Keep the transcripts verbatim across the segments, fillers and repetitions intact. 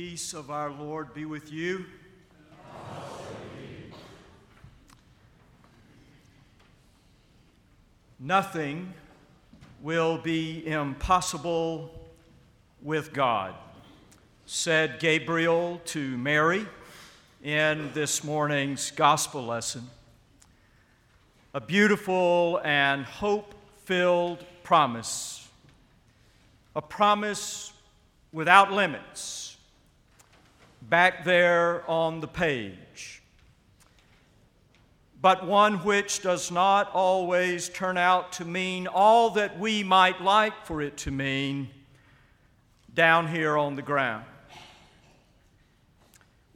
peace of our Lord be with you. And also with you. Nothing will be impossible with God, said Gabriel to Mary in this morning's gospel lesson. A beautiful and hope-filled promise, a promise without limits, back there on the page, but one which does not always turn out to mean all that we might like for it to mean down here on the ground.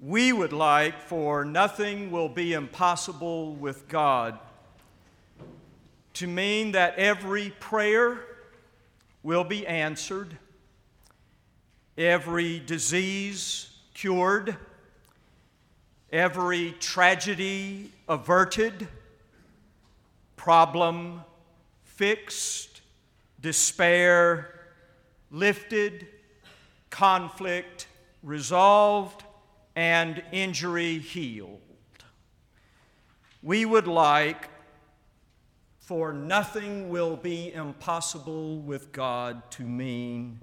We would like for nothing will be impossible with God to mean that every prayer will be answered, every disease cured, every tragedy averted, problem fixed, despair lifted, conflict resolved, and injury healed. We would like for nothing will be impossible with God to mean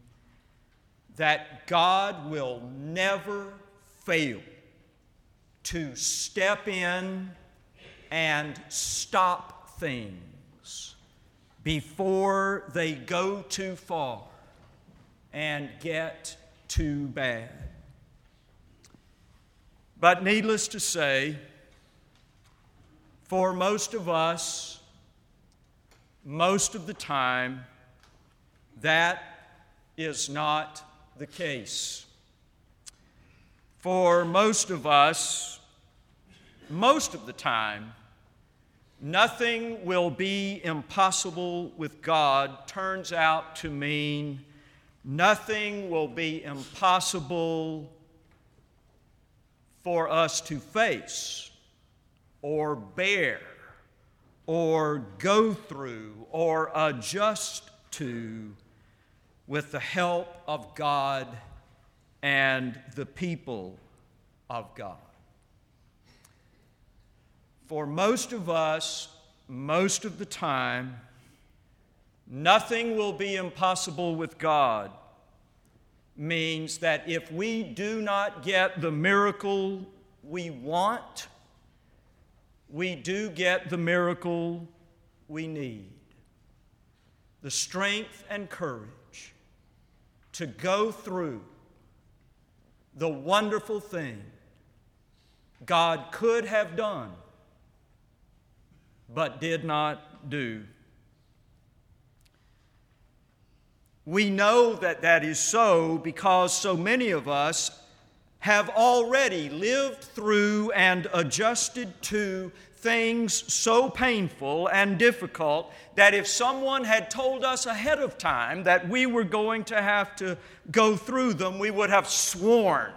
that God will never fail to step in and stop things before they go too far and get too bad. But needless to say, for most of us, most of the time, that is not the case. For most of us, most of the time, nothing will be impossible with God turns out to mean nothing will be impossible for us to face or bear or go through or adjust to with the help of God and the people of God. For most of us, most of the time, nothing will be impossible with God means that if we do not get the miracle we want, we do get the miracle we need. The strength and courage to go through the wonderful thing God could have done but did not do. We know that that is so because so many of us have already lived through and adjusted to things so painful and difficult that if someone had told us ahead of time that we were going to have to go through them, we would have sworn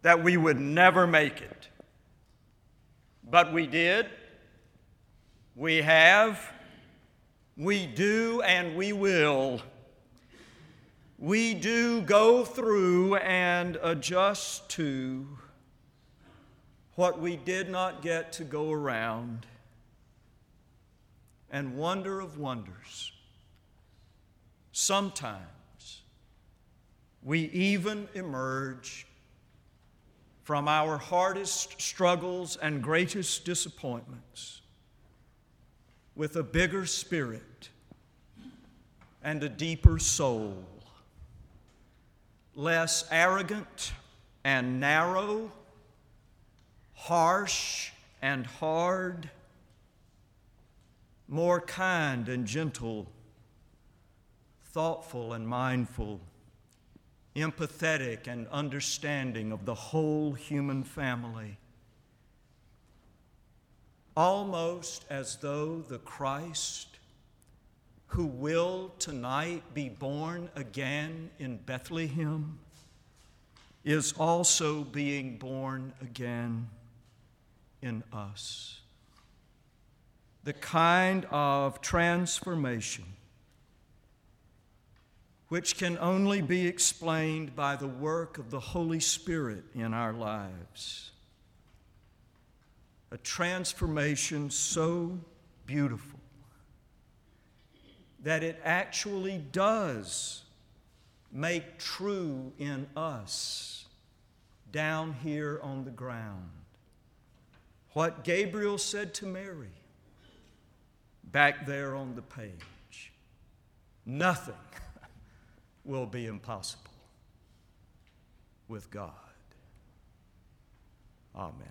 that we would never make it. But we did, we have, we do, and we will. We do go through and adjust to what we did not get to go around. And wonder of wonders, sometimes we even emerge from our hardest struggles and greatest disappointments with a bigger spirit and a deeper soul, less arrogant and narrow, harsh and hard, more kind and gentle, thoughtful and mindful, empathetic and understanding of the whole human family, almost as though the Christ who will tonight be born again in Bethlehem is also being born again in us. The kind of transformation which can only be explained by the work of the Holy Spirit in our lives. A transformation so beautiful that it actually does make true in us down here on the ground what Gabriel said to Mary back there on the page. Nothing will be impossible with God. Amen.